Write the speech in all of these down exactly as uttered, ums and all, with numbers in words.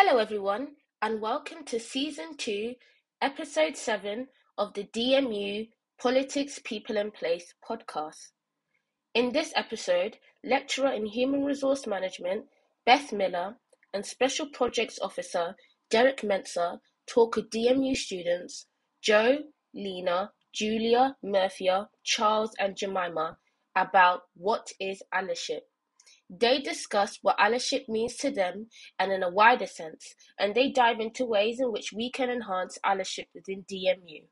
Hello everyone, and welcome to Season two, Episode seven of the D M U Politics, People, and Place podcast. In this episode, Lecturer in Human Resource Management, Beth Miller, and Special Projects Officer, Derek Mensah, talk with D M U students Joe, Lena, Julia, Murphia, Charles, and Jemima about what is allyship. They discuss what allyship means to them and in a wider sense, and they dive into ways in which we can enhance allyship within D M U.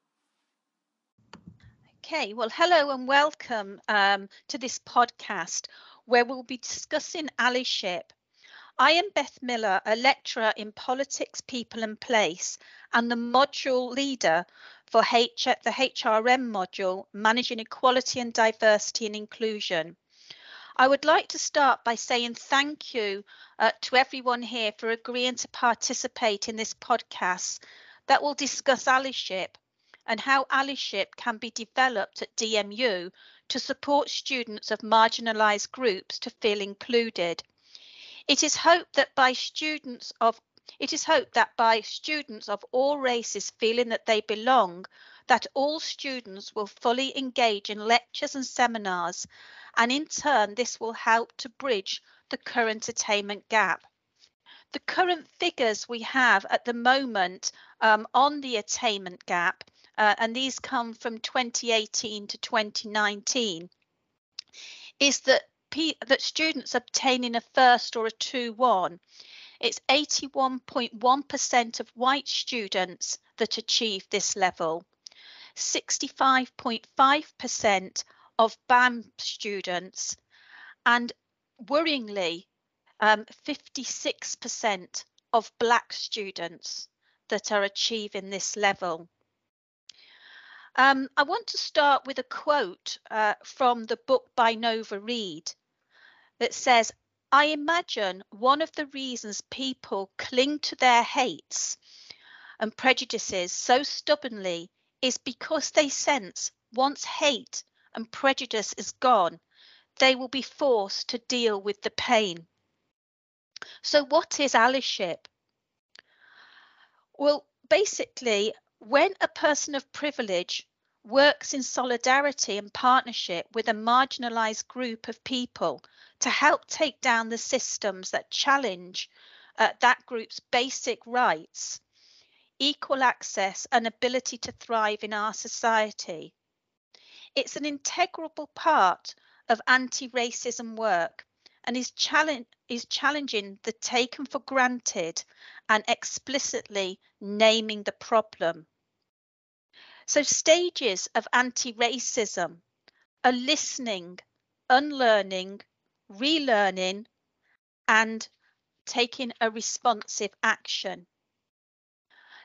Okay, well, hello and welcome um, to this podcast where we'll be discussing allyship. I am Beth Miller, a lecturer in Politics, People and Place, and the module leader for H- the H R M module, Managing Equality and Diversity and Inclusion. I would like to start by saying thank you uh, to everyone here for agreeing to participate in this podcast that will discuss allyship and how allyship can be developed at D M U to support students of marginalised groups to feel included. It is hoped that by students of it is hoped that by students of all races feeling that they belong, that all students will fully engage in lectures and seminars, and in turn this will help to bridge the current attainment gap. The current figures we have at the moment um, on the attainment gap, uh, and these come from twenty eighteen to twenty nineteen, is that, P- that students obtaining a first or a two one. It's eighty-one point one percent of white students that achieve this level. sixty-five point five percent of B A M students, and worryingly um, fifty-six percent of black students that are achieving this level. Um, I want to start with a quote uh, from the book by Nova Reid that says, "I imagine one of the reasons people cling to their hates and prejudices so stubbornly is because they sense once hate and prejudice is gone, they will be forced to deal with the pain." So what is allyship? Well, basically, when a person of privilege works in solidarity and partnership with a marginalised group of people to help take down the systems that challenge uh, that group's basic rights, equal access and ability to thrive in our society. It's an integral part of anti-racism work and is, challenge, is challenging the taken for granted and explicitly naming the problem. So stages of anti-racism are listening, unlearning, relearning and taking a responsive action.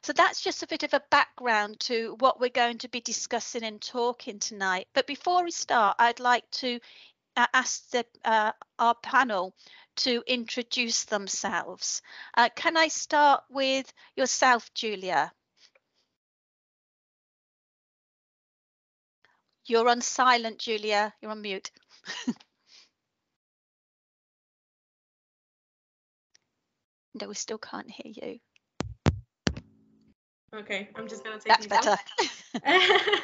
So that's just a bit of a background to what we're going to be discussing and talking tonight. But before we start, I'd like to uh, ask the, uh, our panel to introduce themselves. Uh, can I start with yourself, Julia? You're on silent, Julia. You're on mute. No, we still can't hear you. Okay, I'm just going to take That's you better.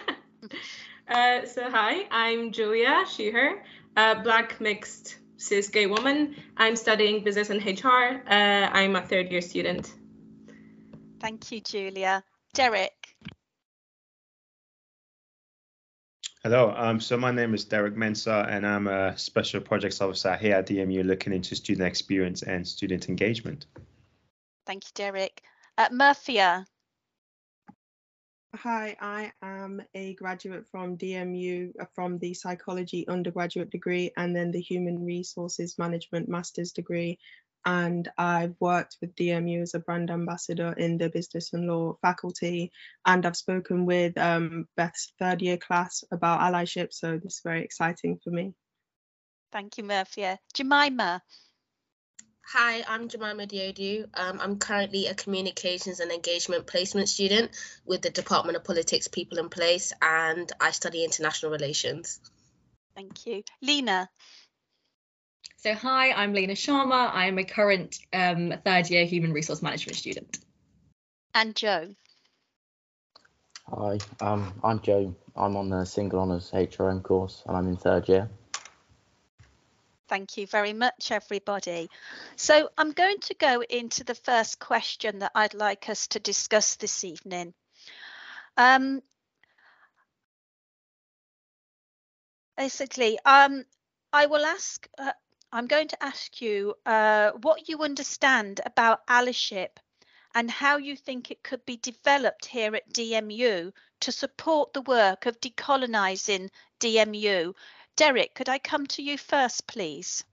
uh, so hi, I'm Julia, she, her, a black, mixed, cis, gay woman. I'm studying business and H R. Uh, I'm a third year student. Thank you, Julia. Derek. Hello, um, so my name is Derek Mensah and I'm a Special Projects Officer here at D M U looking into student experience and student engagement. Thank you, Derek. Uh, Murphia. Hi, I am a graduate from D M U from the psychology undergraduate degree and then the human resources management master's degree, and I've worked with D M U as a brand ambassador in the business and law faculty, and I've spoken with um, Beth's third year class about allyship, so this is very exciting for me. Thank you, Murphia. Jemima. Hi, I'm Jemima Diodu. Um, I'm currently a Communications and Engagement Placement student with the Department of Politics, People and Place, and I study International Relations. Thank you. Lena. So hi, I'm Lena Sharma. I am a current um, third year human resource management student. And Jo. Hi, um, I'm Jo. I'm on the single honours H R M course and I'm in third year. Thank you very much, everybody. So I'm going to go into the first question that I'd like us to discuss this evening. Um, basically, um, I will ask, uh, I'm going to ask you uh, what you understand about allyship and how you think it could be developed here at D M U to support the work of decolonising D M U. Derek, could I come to you first, please?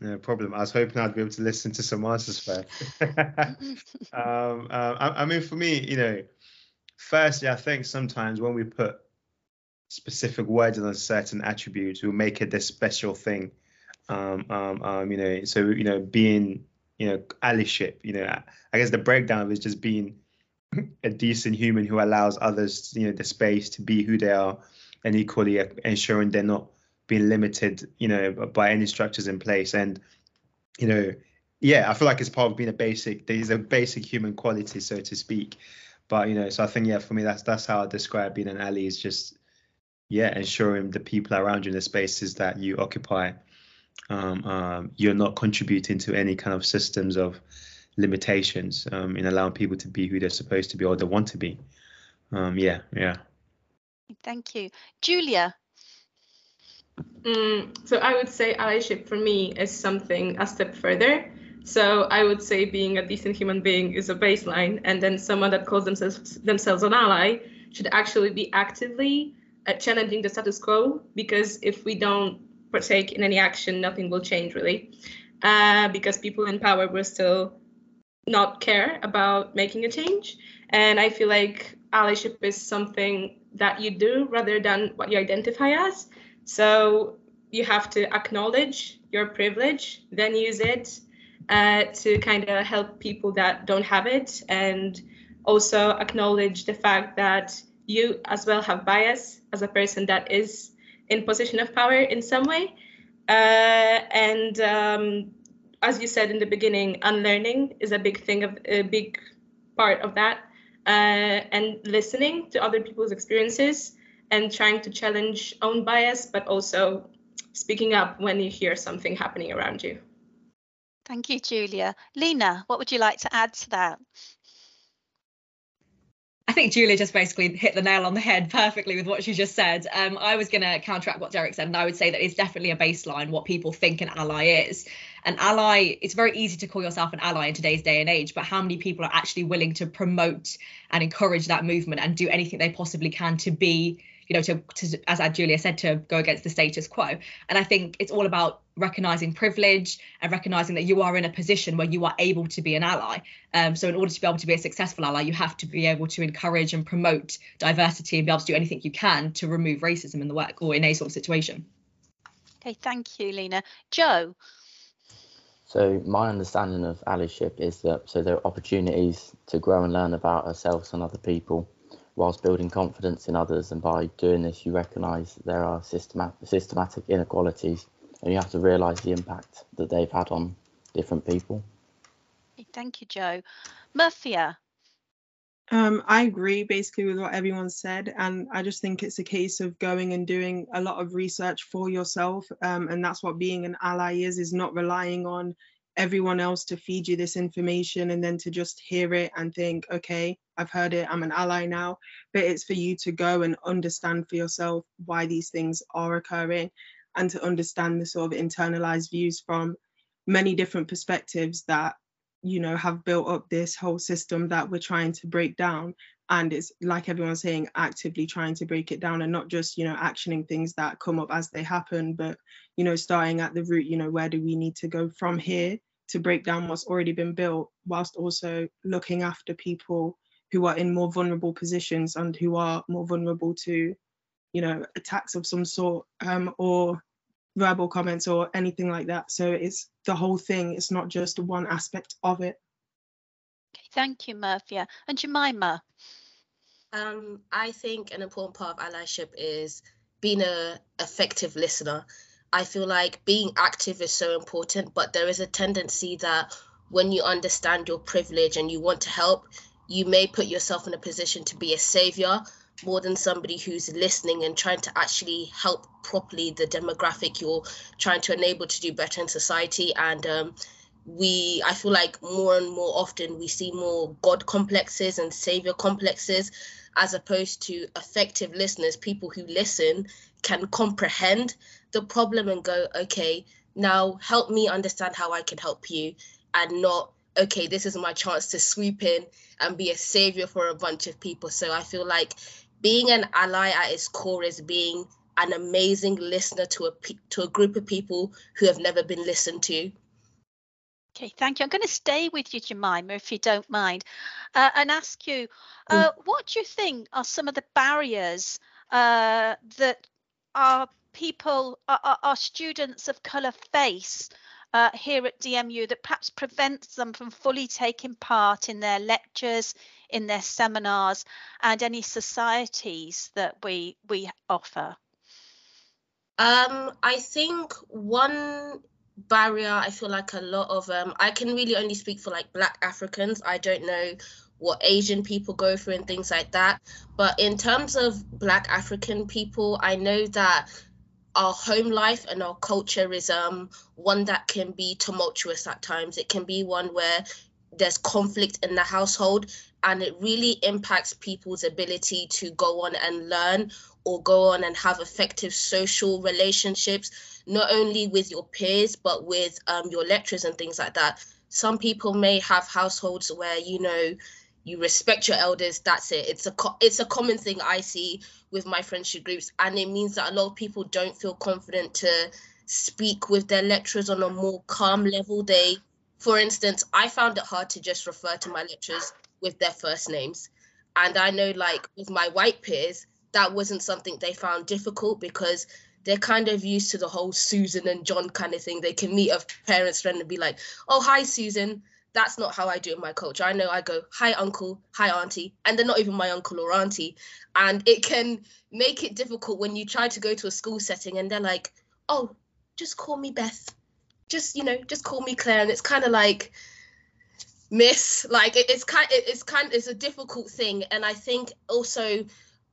No problem. I was hoping I'd be able to listen to some answers first. um, um, I, I mean, for me, you know, firstly, I think sometimes when we put specific words on a certain attribute, we'll make it this special thing. Um, um, um, you know, so, you know, being, you know, allyship, you know, I, I guess the breakdown is just being a decent human who allows others, you know, the space to be who they are, and equally ensuring they're not being limited, you know, by any structures in place. And, you know, yeah, I feel like it's part of being a basic, there's a basic human quality, so to speak. But, you know, so I think, yeah, for me, that's that's how I describe being an ally, is just, yeah, ensuring the people around you in the spaces that you occupy, um, um, you're not contributing to any kind of systems of limitations, um, in allowing people to be who they're supposed to be or they want to be. Um, yeah, yeah. Thank you. Julia? Mm, so I would say allyship for me is something a step further. So I would say being a decent human being is a baseline, and then someone that calls themselves themselves an ally should actually be actively uh, challenging the status quo, because if we don't partake in any action, nothing will change really, uh, because people in power will still not care about making a change. And I feel like allyship is something that you do rather than what you identify as. So you have to acknowledge your privilege, then use it uh, to kind of help people that don't have it, and also acknowledge the fact that you as well have bias as a person that is in position of power in some way. Uh, and um, as you said in the beginning, unlearning is a big thing, of a big part of that. Uh, and listening to other people's experiences and trying to challenge own bias, but also speaking up when you hear something happening around you. Thank you, Julia. Lena, what would you like to add to that? I think Julia just basically hit the nail on the head perfectly with what she just said. Um, I was going to counteract what Derek said, and I would say that it's definitely a baseline what people think an ally is. An ally, it's very easy to call yourself an ally in today's day and age, but how many people are actually willing to promote and encourage that movement and do anything they possibly can to be, you know, to, to as Julia said, to go against the status quo? And I think it's all about recognising privilege and recognising that you are in a position where you are able to be an ally. Um, so in order to be able to be a successful ally, you have to be able to encourage and promote diversity and be able to do anything you can to remove racism in the work or in any sort of situation. Okay, thank you, Lena. Jo? So my understanding of allyship is that so there are opportunities to grow and learn about ourselves and other people, whilst building confidence in others. And by doing this, you recognise there are systemat systematic inequalities, and you have to realise the impact that they've had on different people. Thank you, Jo. Murphia? Um, I agree basically with what everyone said, and I just think it's a case of going and doing a lot of research for yourself, um, and that's what being an ally is, is not relying on everyone else to feed you this information and then to just hear it and think, okay, I've heard it, I'm an ally now. But it's for you to go and understand for yourself why these things are occurring, and to understand the sort of internalized views from many different perspectives that, you know, have built up this whole system that we're trying to break down. And it's like everyone's saying, actively trying to break it down, and not just, you know, actioning things that come up as they happen, but, you know, starting at the root, you know, where do we need to go from here to break down what's already been built, whilst also looking after people who are in more vulnerable positions and who are more vulnerable to, you know, attacks of some sort, um, or verbal comments or anything like that. So it's the whole thing. It's not just one aspect of it. Okay, thank you, Murphia. And Jemima? Um, I think an important part of allyship is being an effective listener. I feel like being active is so important, but there is a tendency that when you understand your privilege and you want to help, you may put yourself in a position to be a savior more than somebody who's listening and trying to actually help properly the demographic you're trying to enable to do better in society. And um, we, I feel like more and more often we see more God complexes and savior complexes, as opposed to effective listeners, people who listen can comprehend the problem and go, okay, now help me understand how I can help you, and not, okay, this is my chance to swoop in and be a savior for a bunch of people. So I feel like being an ally at its core is being an amazing listener to a to a group of people who have never been listened to. Okay, thank you. I'm going to stay with you, Jemima, if you don't mind, uh, and ask you, uh, mm. what do you think are some of the barriers uh, that our people, our, our students of colour face uh, here at D M U that perhaps prevents them from fully taking part in their lectures, in their seminars, and any societies that we we offer? Um, I think one barrier, I feel like a lot of um I can really only speak for like Black Africans. I don't know what Asian people go through and things like that, but in terms of Black African people, I know that our home life and our culture is um one that can be tumultuous at times. It can be one where there's conflict in the household, and it really impacts people's ability to go on and learn or go on and have effective social relationships, not only with your peers, but with um, your lecturers and things like that. Some people may have households where, you know, you respect your elders, that's it. It's a, co it's a common thing I see with my friendship groups, and it means that a lot of people don't feel confident to speak with their lecturers on a more calm level. They, for instance, I found it hard to just refer to my lecturers with their first names. And I know, like, with my white peers, that wasn't something they found difficult, because they're kind of used to the whole Susan and John kind of thing. They can meet a parent's friend and be like, oh, hi, Susan. That's not how I do it in my culture. I know I go, hi, uncle, hi, auntie, and they're not even my uncle or auntie. And it can make it difficult when you try to go to a school setting and they're like, oh, just call me Beth. Just, you know, just call me Claire. And it's kind of like, miss, like it, it's kind it's kind it's a difficult thing. And I think also,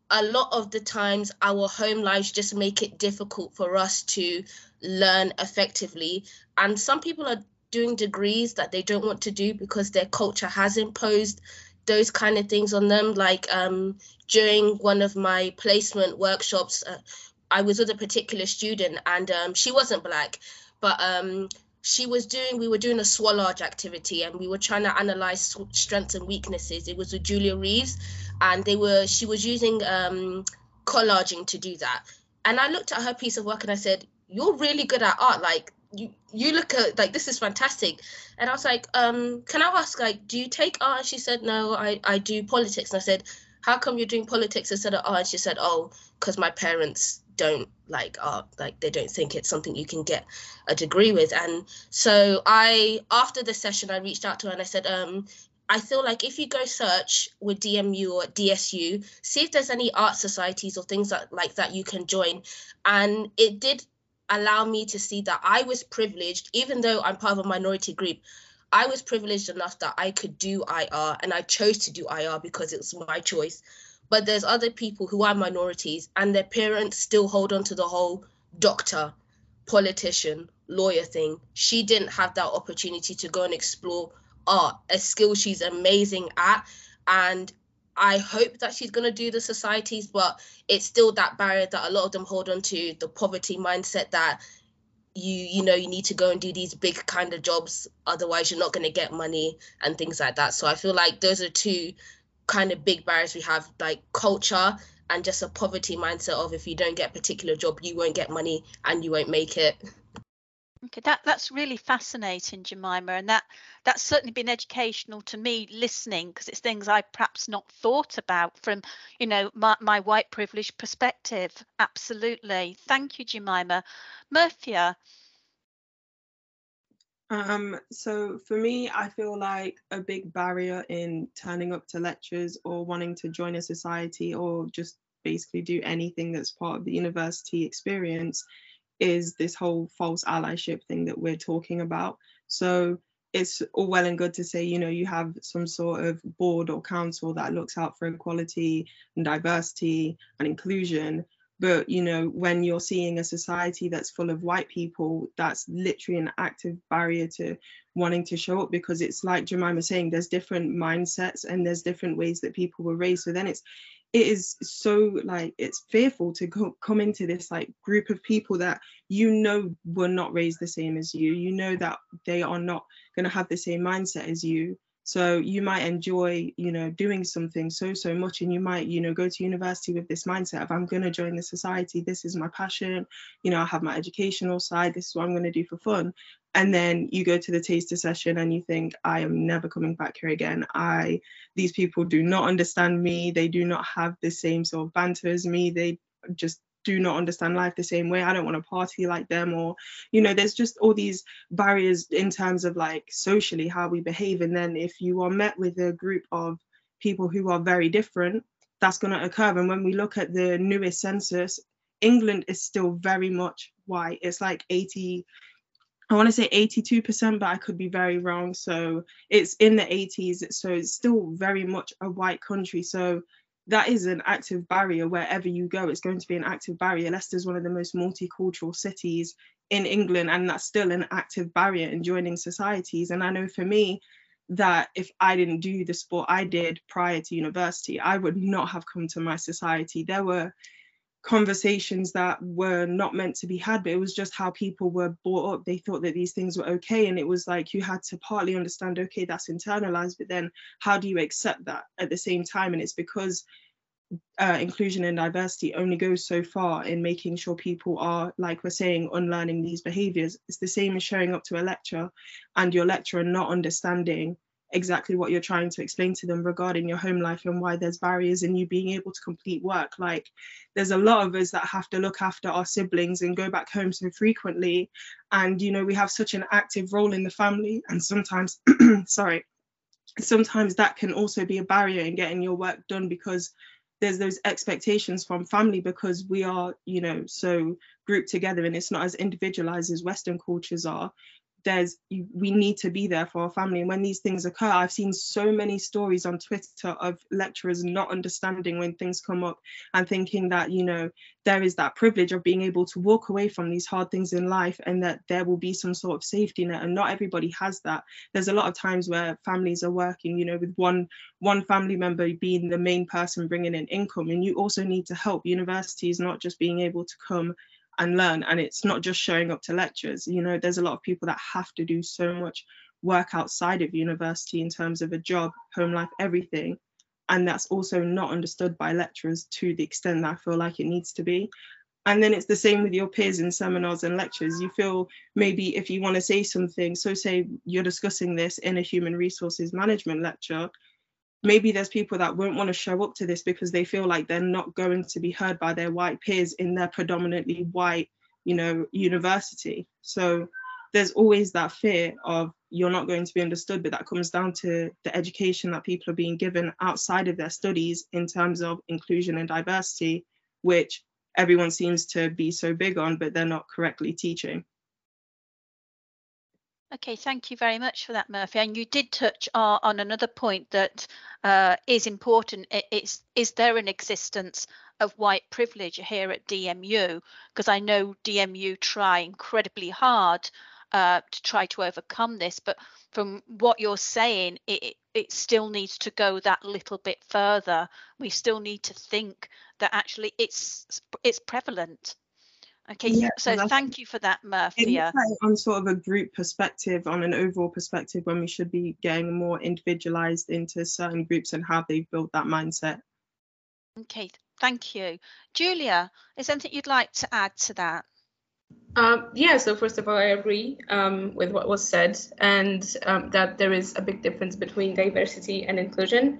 a lot of the times our home lives just make it difficult for us to learn effectively. And some people are doing degrees that they don't want to do because their culture has imposed those kind of things on them. Like um, during one of my placement workshops, uh, I was with a particular student, and um, she wasn't Black, but um, she was doing, we were doing a Swallage activity, and we were trying to analyze strengths and weaknesses. It was with Julia Reeves, and they were, she was using um, collaging to do that. And I looked at her piece of work and I said, you're really good at art. Like you, you look at, like, this is fantastic. And I was like, um, can I ask, like, do you take art? And she said, no, I, I do politics. And I said, how come you're doing politics instead of art? And she said, oh, because my parents don't like art, like they don't think it's something you can get a degree with. And so I, after the session, I reached out to her and I said, um, I feel like if you go search with D M U or D S U, see if there's any art societies or things that, like that you can join. And it did allow me to see that I was privileged, even though I'm part of a minority group, I was privileged enough that I could do I R, and I chose to do I R because it was my choice. But there's other people who are minorities and their parents still hold on to the whole doctor, politician, lawyer thing. She didn't have that opportunity to go and explore art, a skill she's amazing at. And I hope that she's going to do the societies, but it's still that barrier that a lot of them hold on to, the poverty mindset that you, you know, you need to go and do these big kind of jobs, otherwise you're not going to get money and things like that. So I feel like those are two kind of big barriers we have, like culture and just a poverty mindset of if you don't get a particular job, you won't get money and you won't make it. Okay, that that's really fascinating, Jemima, and that that's certainly been educational to me listening, because it's things I perhaps not thought about from, you know, my, my white privileged perspective. Absolutely, thank you, Jemima. Murphia. Um, so for me, I feel like a big barrier in turning up to lectures or wanting to join a society or just basically do anything that's part of the university experience is this whole false allyship thing that we're talking about. So it's all well and good to say, you know, you have some sort of board or council that looks out for equality and diversity and inclusion. But, you know, when you're seeing a society that's full of white people, that's literally an active barrier to wanting to show up, because it's like Jemima saying, there's different mindsets and there's different ways that people were raised. So then it's it is so like it's fearful to go, come into this like group of people that, you know, were not raised the same as you. You know that they are not going to have the same mindset as you. So you might enjoy, you know, doing something so, so much, and you might, you know, go to university with this mindset of, I'm going to join the society. This is my passion. You know, I have my educational side. This is what I'm going to do for fun. And then you go to the taster session and you think, I am never coming back here again. I, these people do not understand me. They do not have the same sort of banter as me. They just do not understand life the same way. I don't want to party like them, or, you know, there's just all these barriers in terms of like socially how we behave. And then if you are met with a group of people who are very different, that's going to occur. And when we look at the newest census, England is still very much white. It's like eighty, I want to say eighty-two percent, but I could be very wrong. So it's in the eighties. So it's still very much a white country. So that is an active barrier. Wherever you go, it's going to be an active barrier. Leicester's one of the most multicultural cities in England, and that's still an active barrier in joining societies. And I know for me that if I didn't do the sport I did prior to university, I would not have come to my society. There were conversations that were not meant to be had, but it was just how people were brought up. They thought that these things were okay, and it was like you had to partly understand, okay, that's internalized, but then how do you accept that at the same time? And it's because uh, inclusion and diversity only goes so far in making sure people are, like we're saying, unlearning these behaviors. It's the same as showing up to a lecture and your lecturer not understanding exactly what you're trying to explain to them regarding your home life and why there's barriers in you being able to complete work. Like, there's a lot of us that have to look after our siblings and go back home so frequently, and, you know, we have such an active role in the family, and sometimes sorry sometimes that can also be a barrier in getting your work done, because there's those expectations from family, because we are, you know, so grouped together, and it's not as individualized as Western cultures are. There's, we need to be there for our family. And when these things occur, I've seen so many stories on Twitter of lecturers not understanding when things come up and thinking that, you know, there is that privilege of being able to walk away from these hard things in life and that there will be some sort of safety net, and not everybody has that. There's a lot of times where families are working, you know, with one one family member being the main person bringing in income, and you also need to help. University is not just being able to come and learn, and it's not just showing up to lectures. You know, there's a lot of people that have to do so much work outside of university in terms of a job, home life, everything, and that's also not understood by lecturers to the extent that I feel like it needs to be. And then it's the same with your peers in seminars and lectures. You feel maybe if you want to say something, so say you're discussing this in a human resources management lecture, maybe there's people that won't want to show up to this because they feel like they're not going to be heard by their white peers in their predominantly white, you know, university. So there's always that fear of you're not going to be understood, but that comes down to the education that people are being given outside of their studies in terms of inclusion and diversity, which everyone seems to be so big on, but they're not correctly teaching. Okay, thank you very much for that, Murphy. And you did touch uh, on another point that uh, is important. It's, is there an existence of white privilege here at D M U? Because I know D M U try incredibly hard uh, to try to overcome this, but from what you're saying, it, it still needs to go that little bit further. We still need to think that actually it's it's prevalent. Okay, yeah, so thank you for that, Murphy. On sort of a group perspective, on an overall perspective, when we should be getting more individualized into certain groups and how they build that mindset. Okay, thank you. Julia, is there anything you'd like to add to that? Um, yeah, so first of all, I agree um, with what was said, and um, that there is a big difference between diversity and inclusion,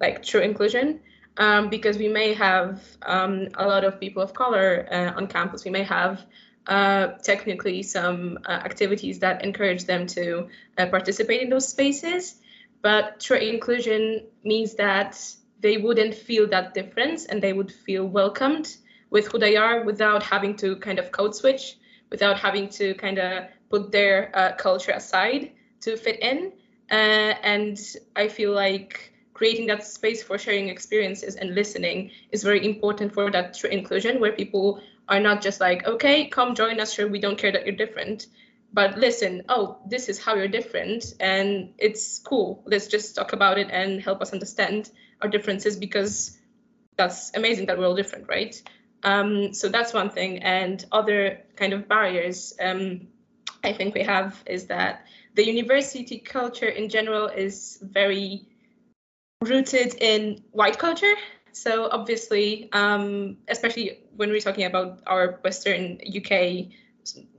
like true inclusion. Um, because we may have um, a lot of people of color uh, on campus. We may have uh, technically some uh, activities that encourage them to uh, participate in those spaces, but true inclusion means that they wouldn't feel that difference and they would feel welcomed with who they are without having to kind of code switch without having to kind of put their uh, culture aside to fit in. Uh, and I feel like creating that space for sharing experiences and listening is very important for that true inclusion, where people are not just like, okay, come join us, sure, we don't care that you're different, but listen, oh, this is how you're different and it's cool. Let's just talk about it and help us understand our differences, because that's amazing that we're all different, right? Um, so that's one thing. And other kind of barriers um, I think we have is that the university culture in general is very rooted in white culture. So obviously, um, especially when we're talking about our Western U K,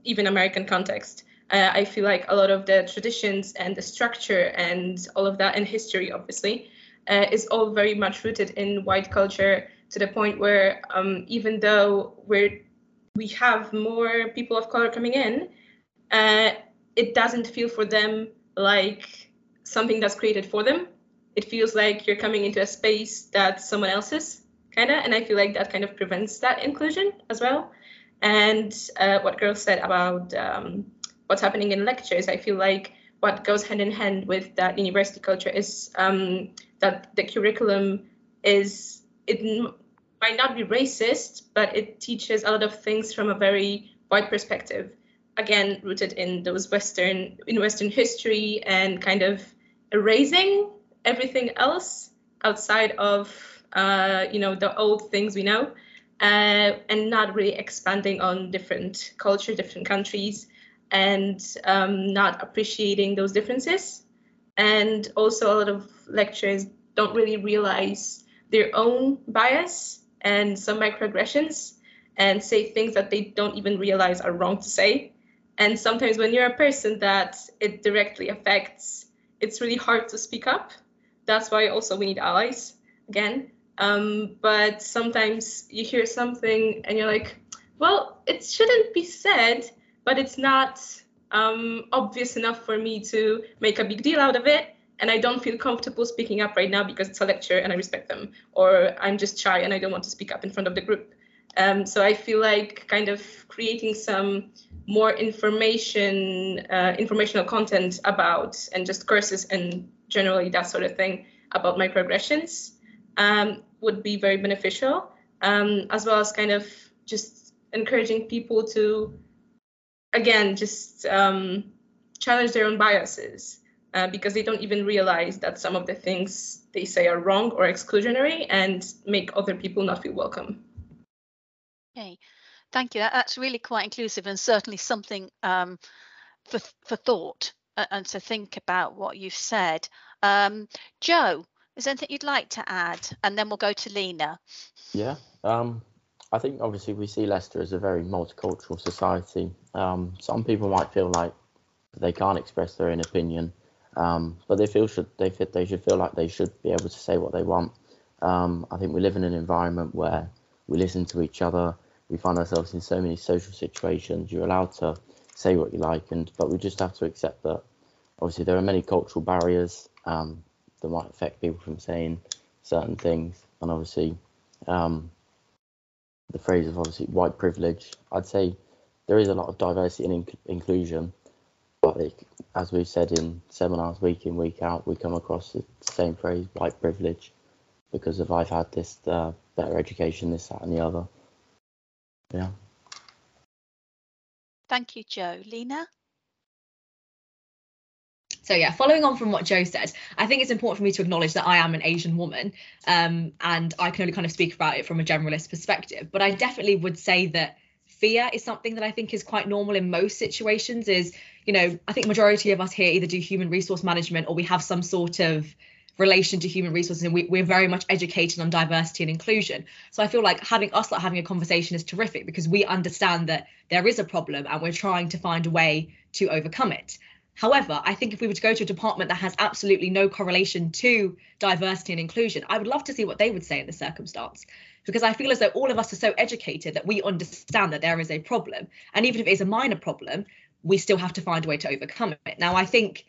even American context, uh, I feel like a lot of the traditions and the structure and all of that, and history, obviously, uh, is all very much rooted in white culture, to the point where um, even though we're, we have more people of color coming in, uh, it doesn't feel for them like something that's created for them. It feels like you're coming into a space that's someone else's, kind of, and I feel like that kind of prevents that inclusion as well. And uh, what girls said about um, what's happening in lectures, I feel like what goes hand in hand with that university culture is um, that the curriculum is, it might not be racist, but it teaches a lot of things from a very white perspective. Again, rooted in those Western, in Western history, and kind of erasing everything else outside of, uh, you know, the old things we know, uh, and not really expanding on different culture, different countries, and um, not appreciating those differences. And also a lot of lecturers don't really realize their own bias and some microaggressions, and say things that they don't even realize are wrong to say. And sometimes when you're a person that it directly affects, it's really hard to speak up. That's why also we need allies, again. Um, but sometimes you hear something and you're like, well, it shouldn't be said, but it's not um, obvious enough for me to make a big deal out of it. And I don't feel comfortable speaking up right now because it's a lecture and I respect them. Or I'm just shy and I don't want to speak up in front of the group. Um, so I feel like kind of creating some more information, uh, informational content about, and just courses and generally that sort of thing about microaggressions um, would be very beneficial, um, as well as kind of just encouraging people to, again, just um, challenge their own biases, uh, because they don't even realize that some of the things they say are wrong or exclusionary and make other people not feel welcome. Okay, thank you. That, that's really quite inclusive and certainly something um, for, for thought uh, and to think about what you've said. Um, Joe, is there anything you'd like to add? And then we'll go to Lena. Yeah, um, I think obviously we see Leicester as a very multicultural society. Um, some people might feel like they can't express their own opinion, um, but they feel should they fit, they should feel like they should be able to say what they want. Um, I think we live in an environment where we listen to each other. We find ourselves in so many social situations. You're allowed to say what you like, and but we just have to accept that obviously there are many cultural barriers um, that might affect people from saying certain things. And obviously um, the phrase of obviously white privilege, I'd say there is a lot of diversity and inc inclusion, but it, as we've said in seminars week in, week out, we come across the same phrase, white privilege, because of I've had this uh, better education, this, that and the other. Yeah. Thank you, Joe. Lena? So, yeah, following on from what Joe said, I think it's important for me to acknowledge that I am an Asian woman, um, and I can only kind of speak about it from a generalist perspective. But I definitely would say that fear is something that I think is quite normal in most situations. Is, you know, I think majority of us here either do human resource management or we have some sort of relation to human resources, and we, we're very much educated on diversity and inclusion. So I feel like having us like having a conversation is terrific, because we understand that there is a problem and we're trying to find a way to overcome it. However, I think if we were to go to a department that has absolutely no correlation to diversity and inclusion, I would love to see what they would say in this circumstance, because I feel as though all of us are so educated that we understand that there is a problem. And even if it is a minor problem, we still have to find a way to overcome it. Now, I think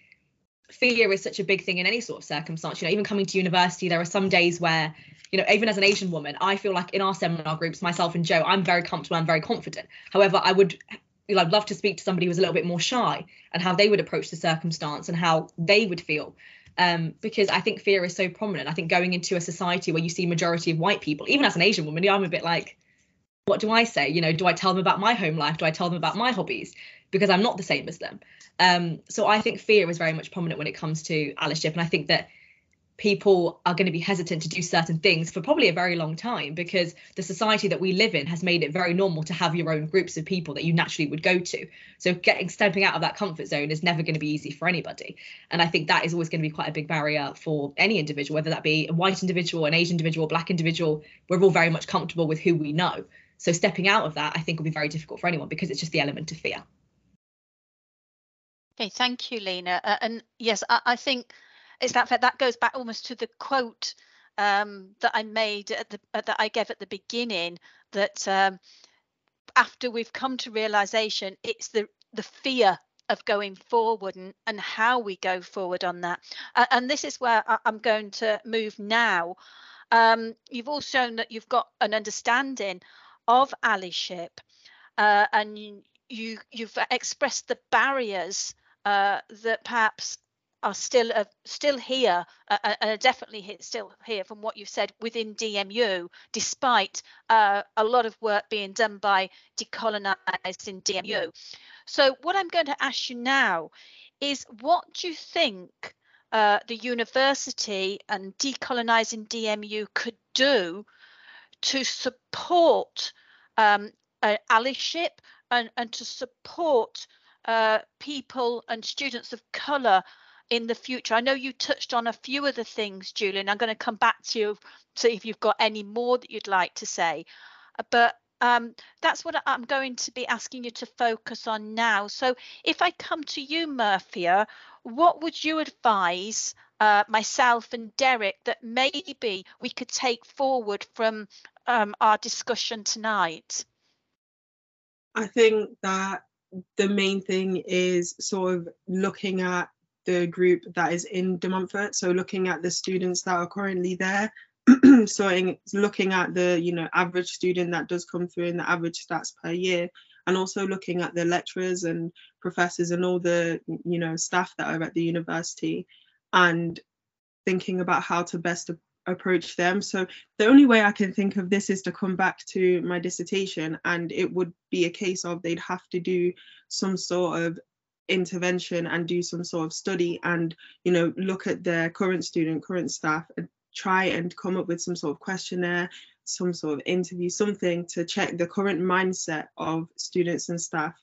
fear is such a big thing in any sort of circumstance. You know, even coming to university, there are some days where, you know, even as an Asian woman, I feel like in our seminar groups, myself and Joe, I'm very comfortable, I'm very confident. However, I would I'd love to speak to somebody who's a little bit more shy and how they would approach the circumstance and how they would feel. Um, because I think fear is so prominent. I think going into a society where you see majority of white people, even as an Asian woman, I'm a bit like, what do I say? You know, do I tell them about my home life? Do I tell them about my hobbies? Because I'm not the same as them. Um, so I think fear is very much prominent when it comes to allyship. And I think that people are going to be hesitant to do certain things for probably a very long time, because the society that we live in has made it very normal to have your own groups of people that you naturally would go to. So getting stepping out of that comfort zone is never going to be easy for anybody. And I think that is always going to be quite a big barrier for any individual, whether that be a white individual, an Asian individual, black individual. We're all very much comfortable with who we know. So stepping out of that, I think, will be very difficult for anyone, because it's just the element of fear. OK, thank you, Lena. Uh, and yes, I, I think it's that that goes back almost to the quote um, that I made at the uh, that I gave at the beginning, that um, after we've come to realization, it's the the fear of going forward and, and how we go forward on that. Uh, and this is where I, I'm going to move now. Um, you've all shown that you've got an understanding of allyship, uh, and you, you you've expressed the barriers uh, that perhaps are still uh, still here, uh, uh, definitely still here from what you've said within D M U, despite uh, a lot of work being done by Decolonized in D M U. So what I'm going to ask you now is, what do you think uh, the university and Decolonizing D M U could do to support um, uh, allyship and, and to support uh, people and students of colour in the future? I know you touched on a few of the things, Julia, and I'm going to come back to you to if you've got any more that you'd like to say. But um, that's what I'm going to be asking you to focus on now. So if I come to you, Murphia, what would you advise uh, myself and Derek that maybe we could take forward from um, our discussion tonight? I think that the main thing is sort of looking at the group that is in De Montfort, so looking at the students that are currently there, so in, looking at the you know average student that does come through and the average stats per year, and also looking at the lecturers and professors and all the you know staff that are at the university, and thinking about how to best approach them. So the only way I can think of this is to come back to my dissertation, and it would be a case of they'd have to do some sort of intervention and do some sort of study, and you know look at their current student, current staff, and try and come up with some sort of questionnaire, some sort of interview, something to check the current mindset of students and staff,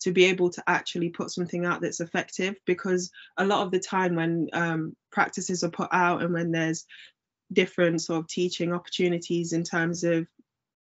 to be able to actually put something out that's effective. Because a lot of the time when um, practices are put out and when there's different sort of teaching opportunities in terms of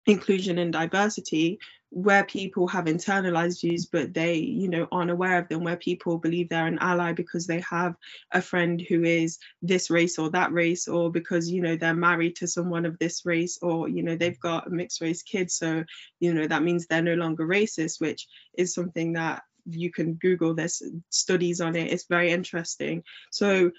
inclusion and diversity, where people have internalized views but they you know aren't aware of them, where people believe they're an ally because they have a friend who is this race or that race, or because you know they're married to someone of this race, or you know they've got a mixed race kid, so you know that means they're no longer racist, which is something that you can Google. There's studies on it, it's very interesting. So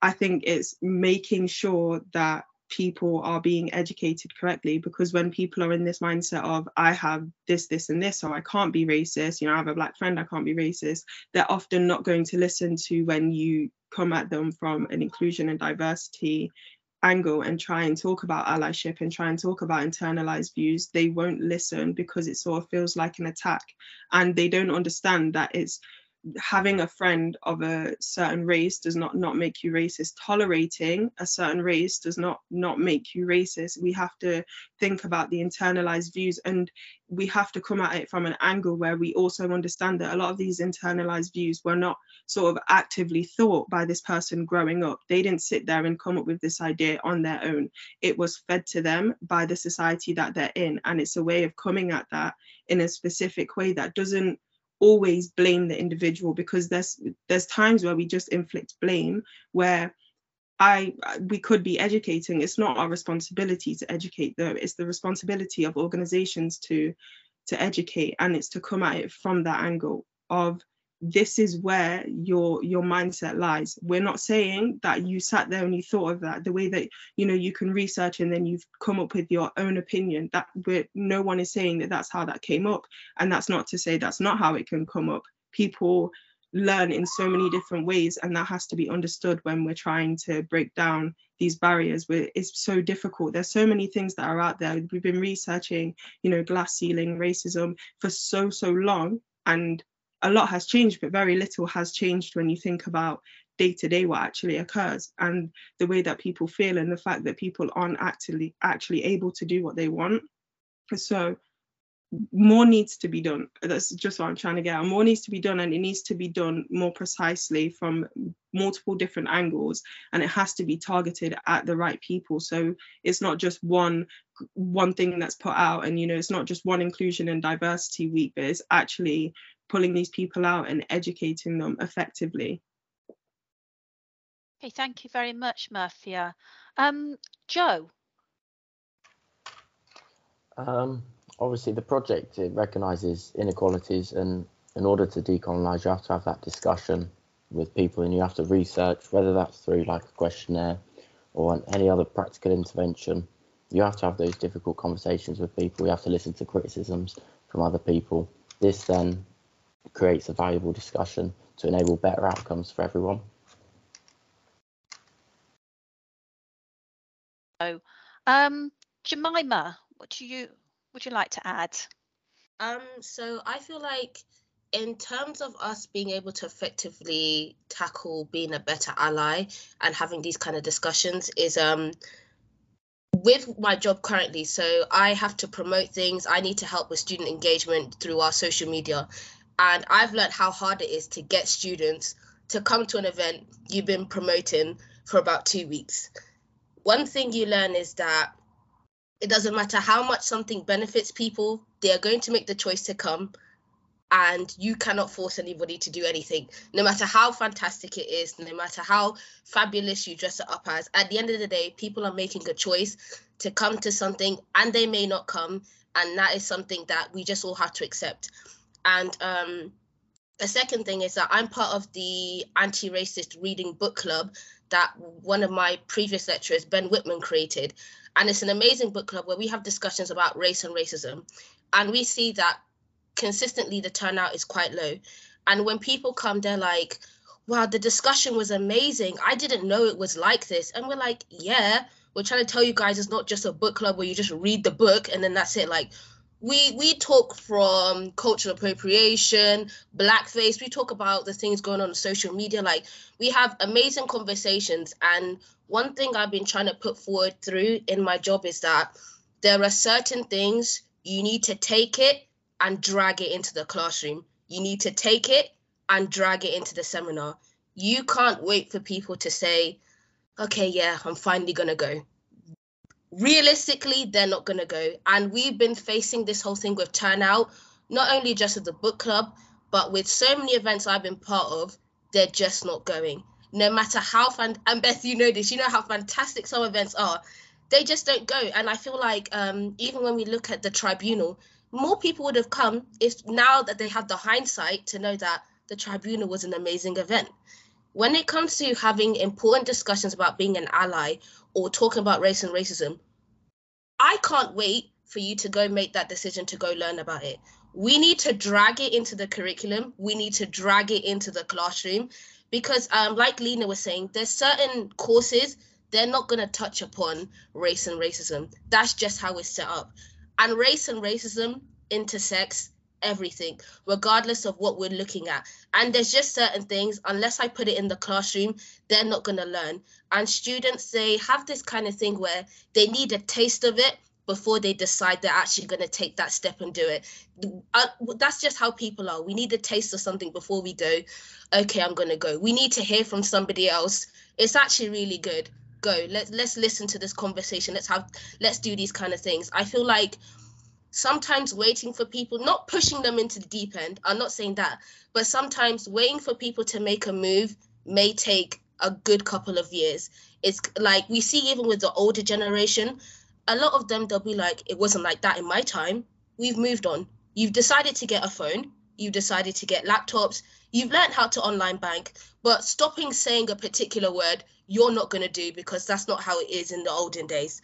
I think it's making sure that people are being educated correctly, because when people are in this mindset of I have this, this and this, so I can't be racist, you know, I have a black friend, I can't be racist, they're often not going to listen to when you come at them from an inclusion and diversity angle and try and talk about allyship and try and talk about internalized views. They won't listen because it sort of feels like an attack, and they don't understand that it's having a friend of a certain race does not not make you racist. Tolerating a certain race does not not make you racist. We have to think about the internalized views, and we have to come at it from an angle where we also understand that a lot of these internalized views were not sort of actively thought by this person growing up. They didn't sit there and come up with this idea on their own. It was fed to them by the society that they're in, and it's a way of coming at that in a specific way that doesn't always blame the individual, because there's there's times where we just inflict blame, where I we could be educating. It's not our responsibility to educate though, it's the responsibility of organizations to to educate, and it's to come at it from that angle of this is where your your mindset lies. We're not saying that you sat there and you thought of that, the way that, you know, you can research and then you've come up with your own opinion. That we're, no one is saying that that's how that came up, and that's not to say that's not how it can come up. People learn in so many different ways, and that has to be understood when we're trying to break down these barriers, where it's so difficult. There's so many things that are out there. We've been researching, you know, glass ceiling, racism for so, so long, and a lot has changed, but very little has changed when you think about day-to-day what actually occurs and the way that people feel and the fact that people aren't actually actually able to do what they want. So more needs to be done. That's just what I'm trying to get at. More needs to be done, and it needs to be done more precisely from multiple different angles, and it has to be targeted at the right people. So it's not just one one thing that's put out, and, you know, it's not just one inclusion and diversity week, but it's actually pulling these people out and educating them effectively. Okay, thank you very much, Murphia. Um, Joe. Um, Obviously, the project, it recognises inequalities, and in order to decolonise, you have to have that discussion with people, and you have to research, whether that's through like a questionnaire or any other practical intervention. You have to have those difficult conversations with people. You have to listen to criticisms from other people. This then creates a valuable discussion to enable better outcomes for everyone. So, um, Jemima, what do you... would you like to add? Um, so I feel like in terms of us being able to effectively tackle being a better ally and having these kind of discussions is um, with my job currently. So I have to promote things. I need to help with student engagement through our social media. And I've learned how hard it is to get students to come to an event you've been promoting for about two weeks. One thing you learn is that it doesn't matter how much something benefits people, they are going to make the choice to come, and you cannot force anybody to do anything. No matter how fantastic it is, no matter how fabulous you dress it up as, at the end of the day, people are making a choice to come to something, and they may not come, and that is something that we just all have to accept. And um, the second thing is that I'm part of the anti-racist reading book club that one of my previous lecturers, Ben Whitman, created. And it's an amazing book club where we have discussions about race and racism. And we see that consistently the turnout is quite low. And when people come, they're like, wow, the discussion was amazing. I didn't know it was like this. And we're like, yeah, we're trying to tell you guys it's not just a book club where you just read the book and then that's it. Like, we we talk from cultural appropriation, blackface. We talk about the things going on, on social media. Like, we have amazing conversations. And one thing I've been trying to put forward through in my job is that there are certain things you need to take it and drag it into the classroom. You need to take it and drag it into the seminar. You can't wait for people to say, okay, yeah, I'm finally going to go. Realistically, they're not going to go. And we've been facing this whole thing with turnout, not only just at the book club, but with so many events I've been part of, they're just not going. No matter how fan, and Beth, you know this, you know how fantastic some events are, they just don't go. And I feel like um, even when we look at the tribunal, more people would have come if now that they have the hindsight to know that the tribunal was an amazing event. When it comes to having important discussions about being an ally or talking about race and racism, I can't wait for you to go make that decision to go learn about it. We need to drag it into the curriculum. We need to drag it into the classroom because um, like Lena was saying, there's certain courses, they're not going to touch upon race and racism. That's just how it's set up. And race and racism intersects everything, regardless of what we're looking at. And there's just certain things, unless I put it in the classroom, they're not going to learn. And students, they have this kind of thing where they need a taste of it before they decide they're actually going to take that step and do it. Uh, that's just how people are. We need a taste of something before we go, okay, I'm going to go. We need to hear from somebody else. It's actually really good. Go. Let, let's listen to this conversation. Let's have, let's do these kind of things. I feel like sometimes waiting for people, not pushing them into the deep end, I'm not saying that, but sometimes waiting for people to make a move may take a good couple of years. It's like we see even with the older generation, a lot of them, they'll be like, it wasn't like that in my time. We've moved on. You've decided to get a phone. you decided to get laptops, you've learned how to online bank, but stopping saying a particular word, you're not going to do, because that's not how it is in the olden days.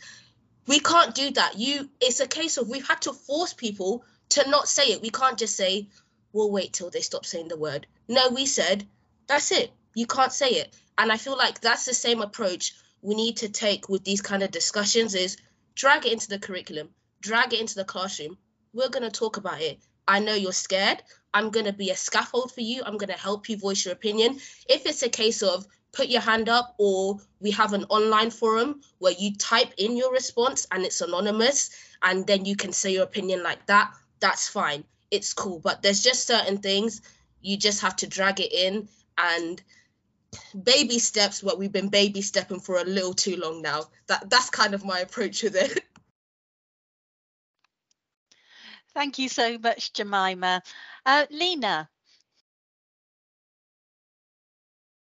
We can't do that. You, it's a case of we've had to force people to not say it. We can't just say, we'll wait till they stop saying the word. No, we said, that's it. You can't say it. And I feel like that's the same approach we need to take with these kind of discussions, is drag it into the curriculum, drag it into the classroom. We're going to talk about it. I know you're scared. I'm going to be a scaffold for you. I'm going to help you voice your opinion. If it's a case of put your hand up, or we have an online forum where you type in your response and it's anonymous, and then you can say your opinion like that, that's fine. It's cool. But there's just certain things you just have to drag it in, and baby steps, what we've been baby stepping for a little too long now. That that's kind of my approach with it. Thank you so much, Jemima. Uh, Lena.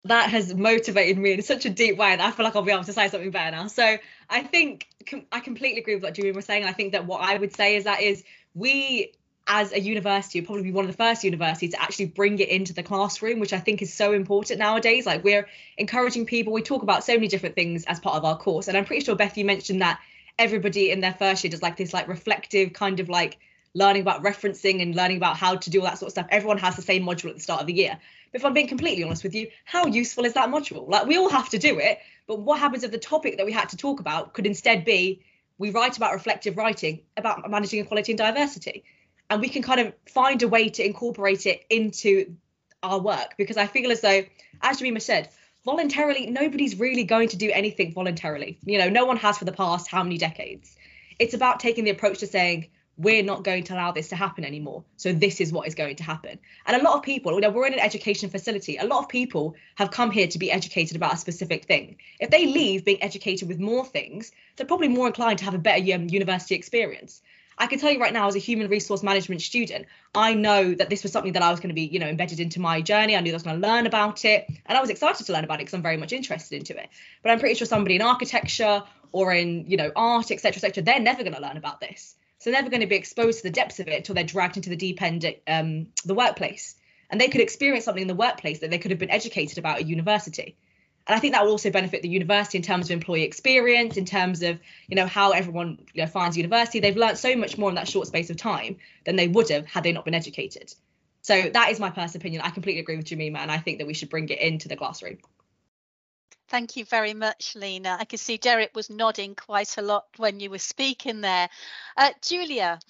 That has motivated me in such a deep way, and I feel like I'll be able to say something better now. So I think com I completely agree with what Julia was saying. I think that what I would say is that is we, as a university, probably be one of the first universities to actually bring it into the classroom, which I think is so important nowadays. Like, we're encouraging people. We talk about so many different things as part of our course. And I'm pretty sure, Beth, you mentioned that everybody in their first year does like this like reflective kind of like learning about referencing and learning about how to do all that sort of stuff. Everyone has the same module at the start of the year. But if I'm being completely honest with you, how useful is that module? Like, we all have to do it. But what happens if the topic that we had to talk about could instead be, we write about reflective writing about managing equality and diversity? And we can kind of find a way to incorporate it into our work, because I feel as though, as Jemima said, voluntarily, nobody's really going to do anything voluntarily. You know, no one has for the past how many decades. It's about taking the approach to saying, we're not going to allow this to happen anymore. So this is what is going to happen. And a lot of people, you know, we're in an education facility. A lot of people have come here to be educated about a specific thing. If they leave being educated with more things, they're probably more inclined to have a better university experience. I can tell you right now, as a human resource management student, I know that this was something that I was going to be, you know, embedded into my journey. I knew that I was going to learn about it, and I was excited to learn about it because I'm very much interested into it. But I'm pretty sure somebody in architecture or in, you know, art, et cetera, et cetera, they're never going to learn about this. So they're never going to be exposed to the depths of it until they're dragged into the deep end at um, the workplace. And they could experience something in the workplace that they could have been educated about at university. And I think that will also benefit the university in terms of employee experience, in terms of, you know, how everyone, you know, finds university. They've learned so much more in that short space of time than they would have had they not been educated. So that is my personal opinion. I completely agree with Jemima, and I think that we should bring it into the classroom. Thank you very much, Lena. I could see Derek was nodding quite a lot when you were speaking there. Uh, Julia.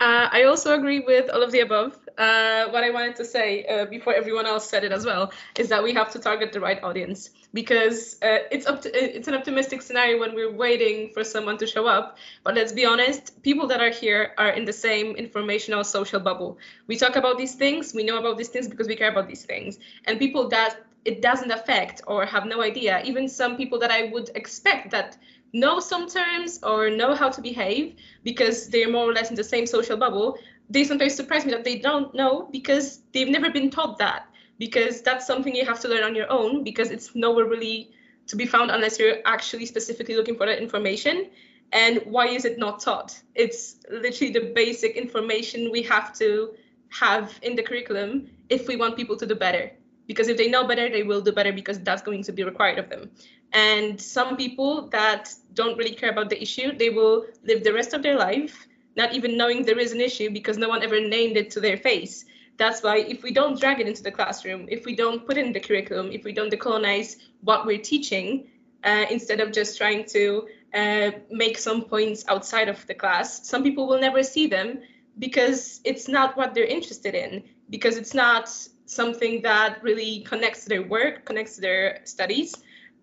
Uh, I also agree with all of the above. Uh, what I wanted to say uh, before everyone else said it as well is that we have to target the right audience, because uh, it's up to, it's an optimistic scenario when we're waiting for someone to show up. But let's be honest, people that are here are in the same informational social bubble. We talk about these things, we know about these things because we care about these things. And people that it doesn't affect or have no idea, even some people that I would expect that know some terms or know how to behave because they're more or less in the same social bubble, they sometimes surprise me that they don't know because they've never been taught that, because that's something you have to learn on your own, because it's nowhere really to be found unless you're actually specifically looking for that information. And why is it not taught? It's literally the basic information we have to have in the curriculum if we want people to do better. Because if they know better, they will do better, because that's going to be required of them. And some people that don't really care about the issue, they will live the rest of their life not even knowing there is an issue because no one ever named it to their face. That's why if we don't drag it into the classroom, if we don't put it in the curriculum, if we don't decolonize what we're teaching, uh, instead of just trying to uh, make some points outside of the class, some people will never see them because it's not what they're interested in, because it's not something that really connects to their work, connects to their studies.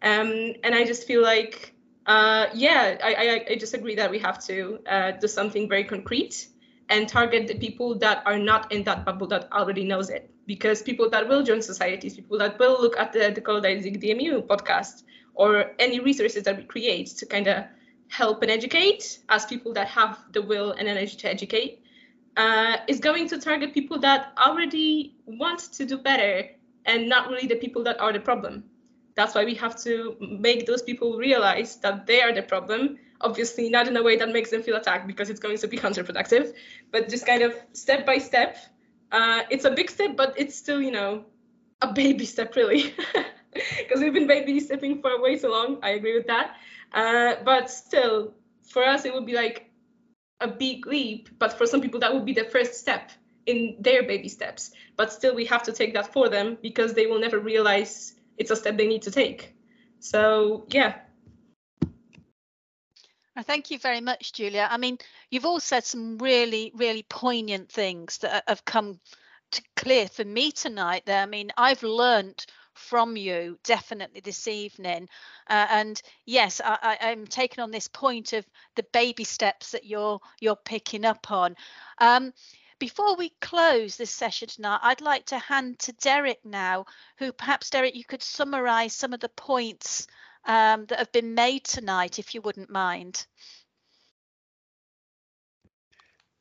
Um, and I just feel like, uh, yeah, I, I, I just agree that we have to uh, do something very concrete and target the people that are not in that bubble that already knows it. Because people that will join societies, people that will look at the Decolonizing D M U podcast or any resources that we create to kind of help and educate, as people that have the will and energy to educate, Uh, is going to target people that already want to do better and not really the people that are the problem. That's why we have to make those people realize that they are the problem, obviously not in a way that makes them feel attacked, because it's going to be counterproductive, but just kind of step by step. Uh, it's a big step, but it's still, you know, a baby step, really, because we've been baby stepping for way too long. I agree with that. Uh, but still, for us, it would be like a big leap, but for some people, that would be the first step in their baby steps. But still, we have to take that for them, because they will never realize it's a step they need to take. So, yeah. Thank you very much, Julia. I mean, you've all said some really, really poignant things that have come to clear for me tonight. There, I mean, I've learned from you definitely this evening, uh, and yes, I, I, I'm taking on this point of the baby steps that you're you're picking up on. Um, Before we close this session tonight, I'd like to hand to Derek now, who perhaps, Derek, you could summarise some of the points um, that have been made tonight, if you wouldn't mind.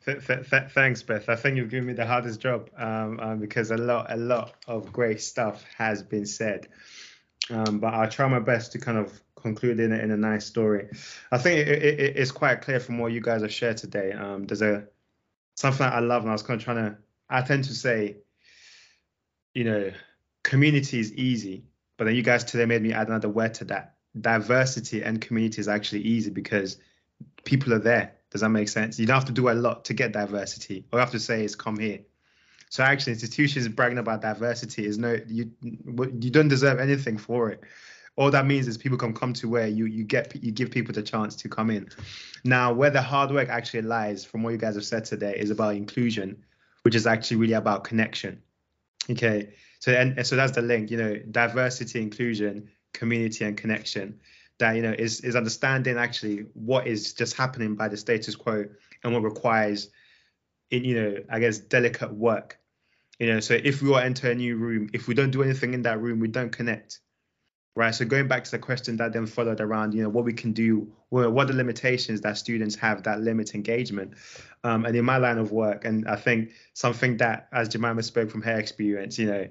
Th th th thanks, Beth. I think you've given me the hardest job um, um, because a lot, a lot of great stuff has been said. Um, but I'll try my best to kind of conclude in, in a nice story. I think it, it, it's quite clear from what you guys have shared today. Um, there's a something that I love, and I was kind of trying to, I tend to say, you know, community is easy, but then you guys today made me add another word to that. Diversity and community is actually easy because people are there. Does that make sense? You don't have to do a lot to get diversity. All you have to say is come here. So actually, institutions bragging about diversity is no, you you don't deserve anything for it. All that means is people can come to where you you get you give people the chance to come in. Now, where the hard work actually lies, from what you guys have said today, is about inclusion, which is actually really about connection. Okay, so and, and so that's the link. You know, diversity, inclusion, community, and connection. That you know is is understanding actually what is just happening by the status quo and what requires, in you know, I guess delicate work. You know, so if we all enter a new room, if we don't do anything in that room, we don't connect. Right, so going back to the question that then followed around, you know, what we can do, well, what are the limitations that students have that limit engagement? Um, and in my line of work, and I think something that, as Jemima spoke from her experience, you know,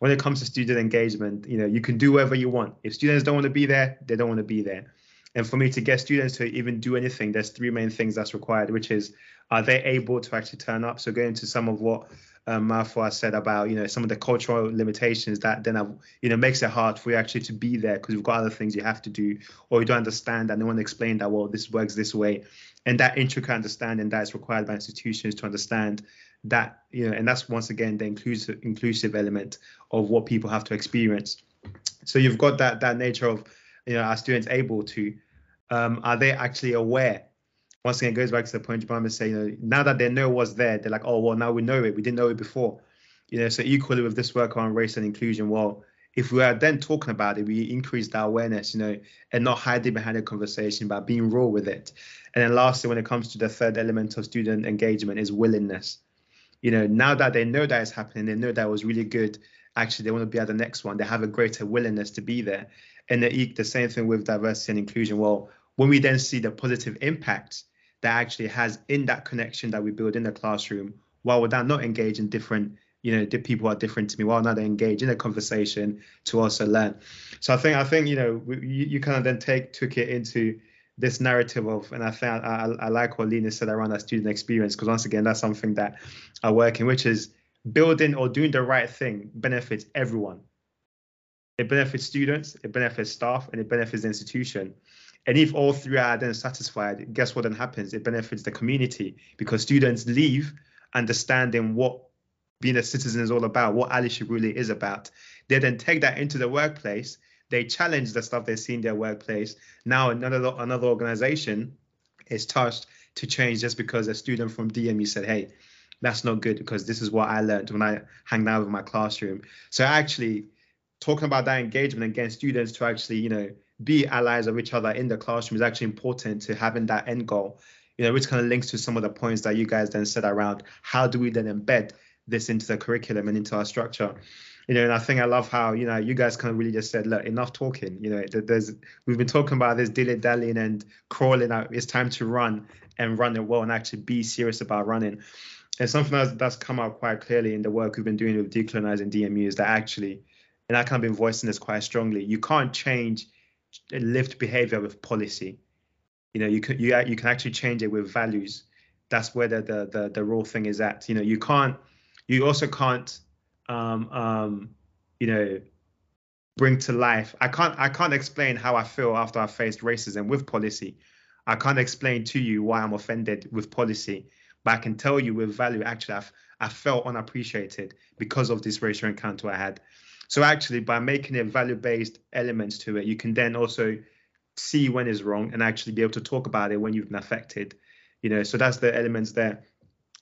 when it comes to student engagement, you know, you can do whatever you want. If students don't want to be there, they don't want to be there. And for me to get students to even do anything, there's three main things that's required, which is, are they able to actually turn up? So going to some of what um, Marfa said about, you know, some of the cultural limitations that then, have, you know, makes it hard for you actually to be there because you've got other things you have to do, or you don't understand that no one explained that, well, this works this way. And that intricate understanding that is required by institutions to understand that, you know, and that's once again, the inclusive, inclusive element of what people have to experience. So you've got that, that nature of, you know, are students able to, um, are they actually aware? Once again, it goes back to the point Jemima saying, you know, now that they know what's there, they're like, oh, well, now we know it. We didn't know it before. You know, so equally with this work on race and inclusion, well, if we are then talking about it, we increase that awareness, you know, and not hiding behind a conversation, but being raw with it. And then lastly, when it comes to the third element of student engagement is willingness. You know, now that they know that is happening, they know that was really good. Actually, they want to be at the next one. They have a greater willingness to be there. And the, the same thing with diversity and inclusion. Well, when we then see the positive impact that actually has in that connection that we build in the classroom, while without not engaging different, you know, the people are different to me, while not engage in a conversation to also learn. So I think, I think you know, we, you, you kind of then take took it into this narrative of, and I think I, I, I like what Lena said around that student experience, because once again, that's something that I work in, which is building or doing the right thing benefits everyone. It benefits students, it benefits staff, and it benefits the institution. And if all three are then satisfied, guess what then happens? It benefits the community, because students leave understanding what being a citizen is all about, what allyship really is about. They then take that into the workplace. They challenge the stuff they see in their workplace. Now another, another organization is touched to change just because a student from D M U said, hey, that's not good because this is what I learned when I hang out with my classroom. So actually talking about that engagement against students to actually, you know, be allies of each other in the classroom is actually important to having that end goal, you know, which kind of links to some of the points that you guys then said around how do we then embed this into the curriculum and into our structure. You know, and I think I love how, you know, you guys kind of really just said, look, enough talking, you know, there's, we've been talking about this dilly-dallying and crawling out, it's time to run and run it well and actually be serious about running. And something that's, that's come out quite clearly in the work we've been doing with decolonizing D M U is that actually, and I kind of been voicing this quite strongly, you can't change lived behavior with policy. You know, you can you you can actually change it with values. That's where the the the, the raw thing is at. You know, you can't. You also can't. Um, um, you know, bring to life. I can't. I can't explain how I feel after I faced racism with policy. I can't explain to you why I'm offended with policy, but I can tell you with value. Actually, I've, I felt unappreciated because of this racial encounter I had. So actually, by making it value-based elements to it, you can then also see when it's wrong and actually be able to talk about it when you've been affected. You know, so that's the elements there.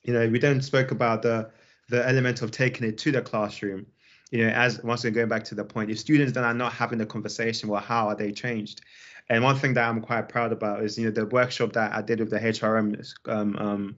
You know, we don't spoke about the the element of taking it to the classroom. You know, as once again going back to the point, if students then are not having the conversation, well, how are they changed? And one thing that I'm quite proud about is, you know, the workshop that I did with the H R M um, um,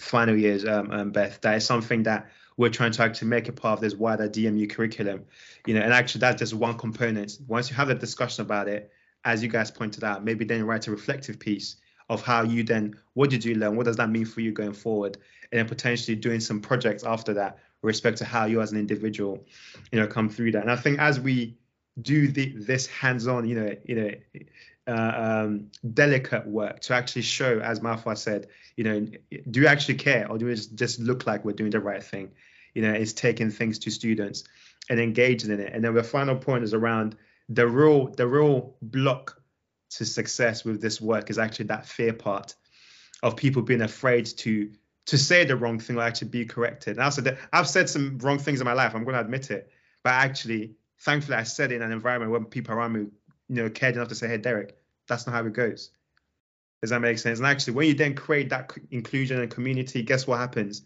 final years, um, um, Beth, that is something that we're trying to actually make a part of this wider D M U curriculum, you know, and actually that's just one component. Once you have a discussion about it, as you guys pointed out, maybe then write a reflective piece of how you then, what did you learn? What does that mean for you going forward? And then potentially doing some projects after that with respect to how you as an individual, you know, come through that. And I think as we do the, this hands-on, you know, you know, uh, um, delicate work to actually show, as Marfa said, you know, do you actually care, or do we just, just look like we're doing the right thing? You know, it's taking things to students and engaging in it. And then the final point is around the real, the real block to success with this work is actually that fear part of people being afraid to to say the wrong thing or actually be corrected. And I said that I've said some wrong things in my life. I'm going to admit it, but actually, thankfully, I said it in an environment where people around me, you know, cared enough to say, hey, Derek, that's not how it goes. Does that make sense? And actually, when you then create that inclusion and community, guess what happens?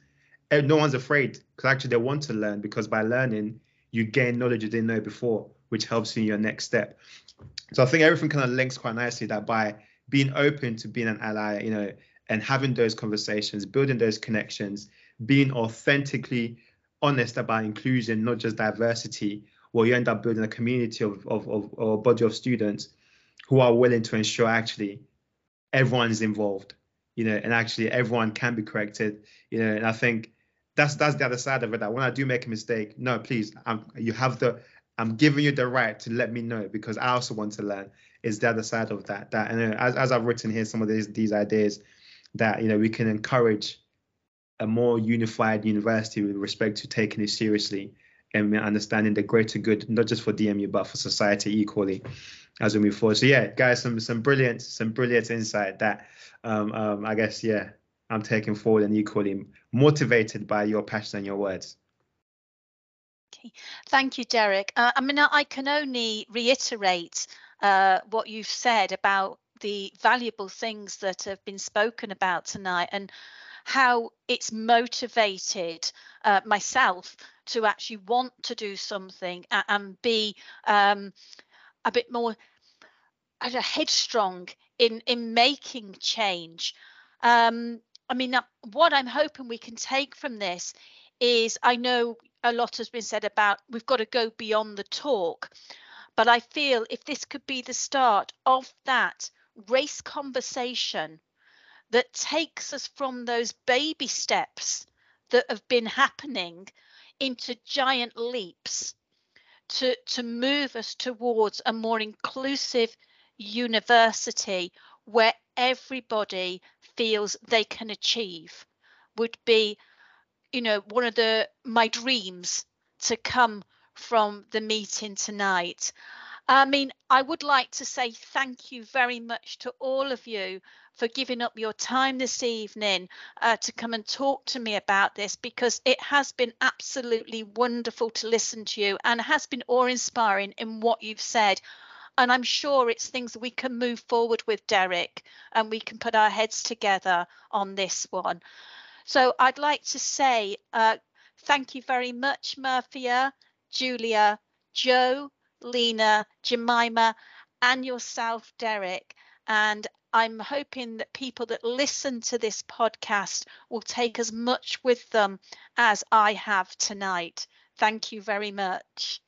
No one's afraid, because actually they want to learn, because by learning, you gain knowledge you didn't know before, which helps you in your next step. So I think everything kind of links quite nicely, that by being open to being an ally, you know, and having those conversations, building those connections, being authentically honest about inclusion, not just diversity, well, you end up building a community of, of, of or a body of students who are willing to ensure actually everyone's involved, you know, and actually everyone can be corrected, you know. And I think that's that's the other side of it. That when I do make a mistake, no, please, I'm you have the I'm giving you the right to let me know, because I also want to learn. Is the other side of that. That and as as I've written here, some of these these ideas that, you know, we can encourage a more unified university with respect to taking it seriously and understanding the greater good, not just for D M U, but for society equally as we move forward. So yeah, guys, some some brilliant, some brilliant insight that um, um, I guess, yeah, I'm taking forward and equally motivated by your passion and your words. Okay, thank you, Derek. Uh, I mean, I can only reiterate uh, what you've said about the valuable things that have been spoken about tonight and how it's motivated uh, myself to actually want to do something and be um, a bit more uh, headstrong in, in making change. Um, I mean, uh, what I'm hoping we can take from this is, I know a lot has been said about we've got to go beyond the talk, but I feel if this could be the start of that race conversation that takes us from those baby steps that have been happening into giant leaps to, to move us towards a more inclusive university where everybody feels they can achieve, would be, you know, one of the my dreams to come from the meeting tonight. I mean, I would like to say thank you very much to all of you for giving up your time this evening uh, to come and talk to me about this, because it has been absolutely wonderful to listen to you and has been awe-inspiring in what you've said. And I'm sure it's things we can move forward with, Derek, and we can put our heads together on this one. So I'd like to say uh, thank you very much, Murphia, Julia, Joe, Lena, Jemima, and yourself, Derek, and I'm hoping that people that listen to this podcast will take as much with them as I have tonight. Thank you very much.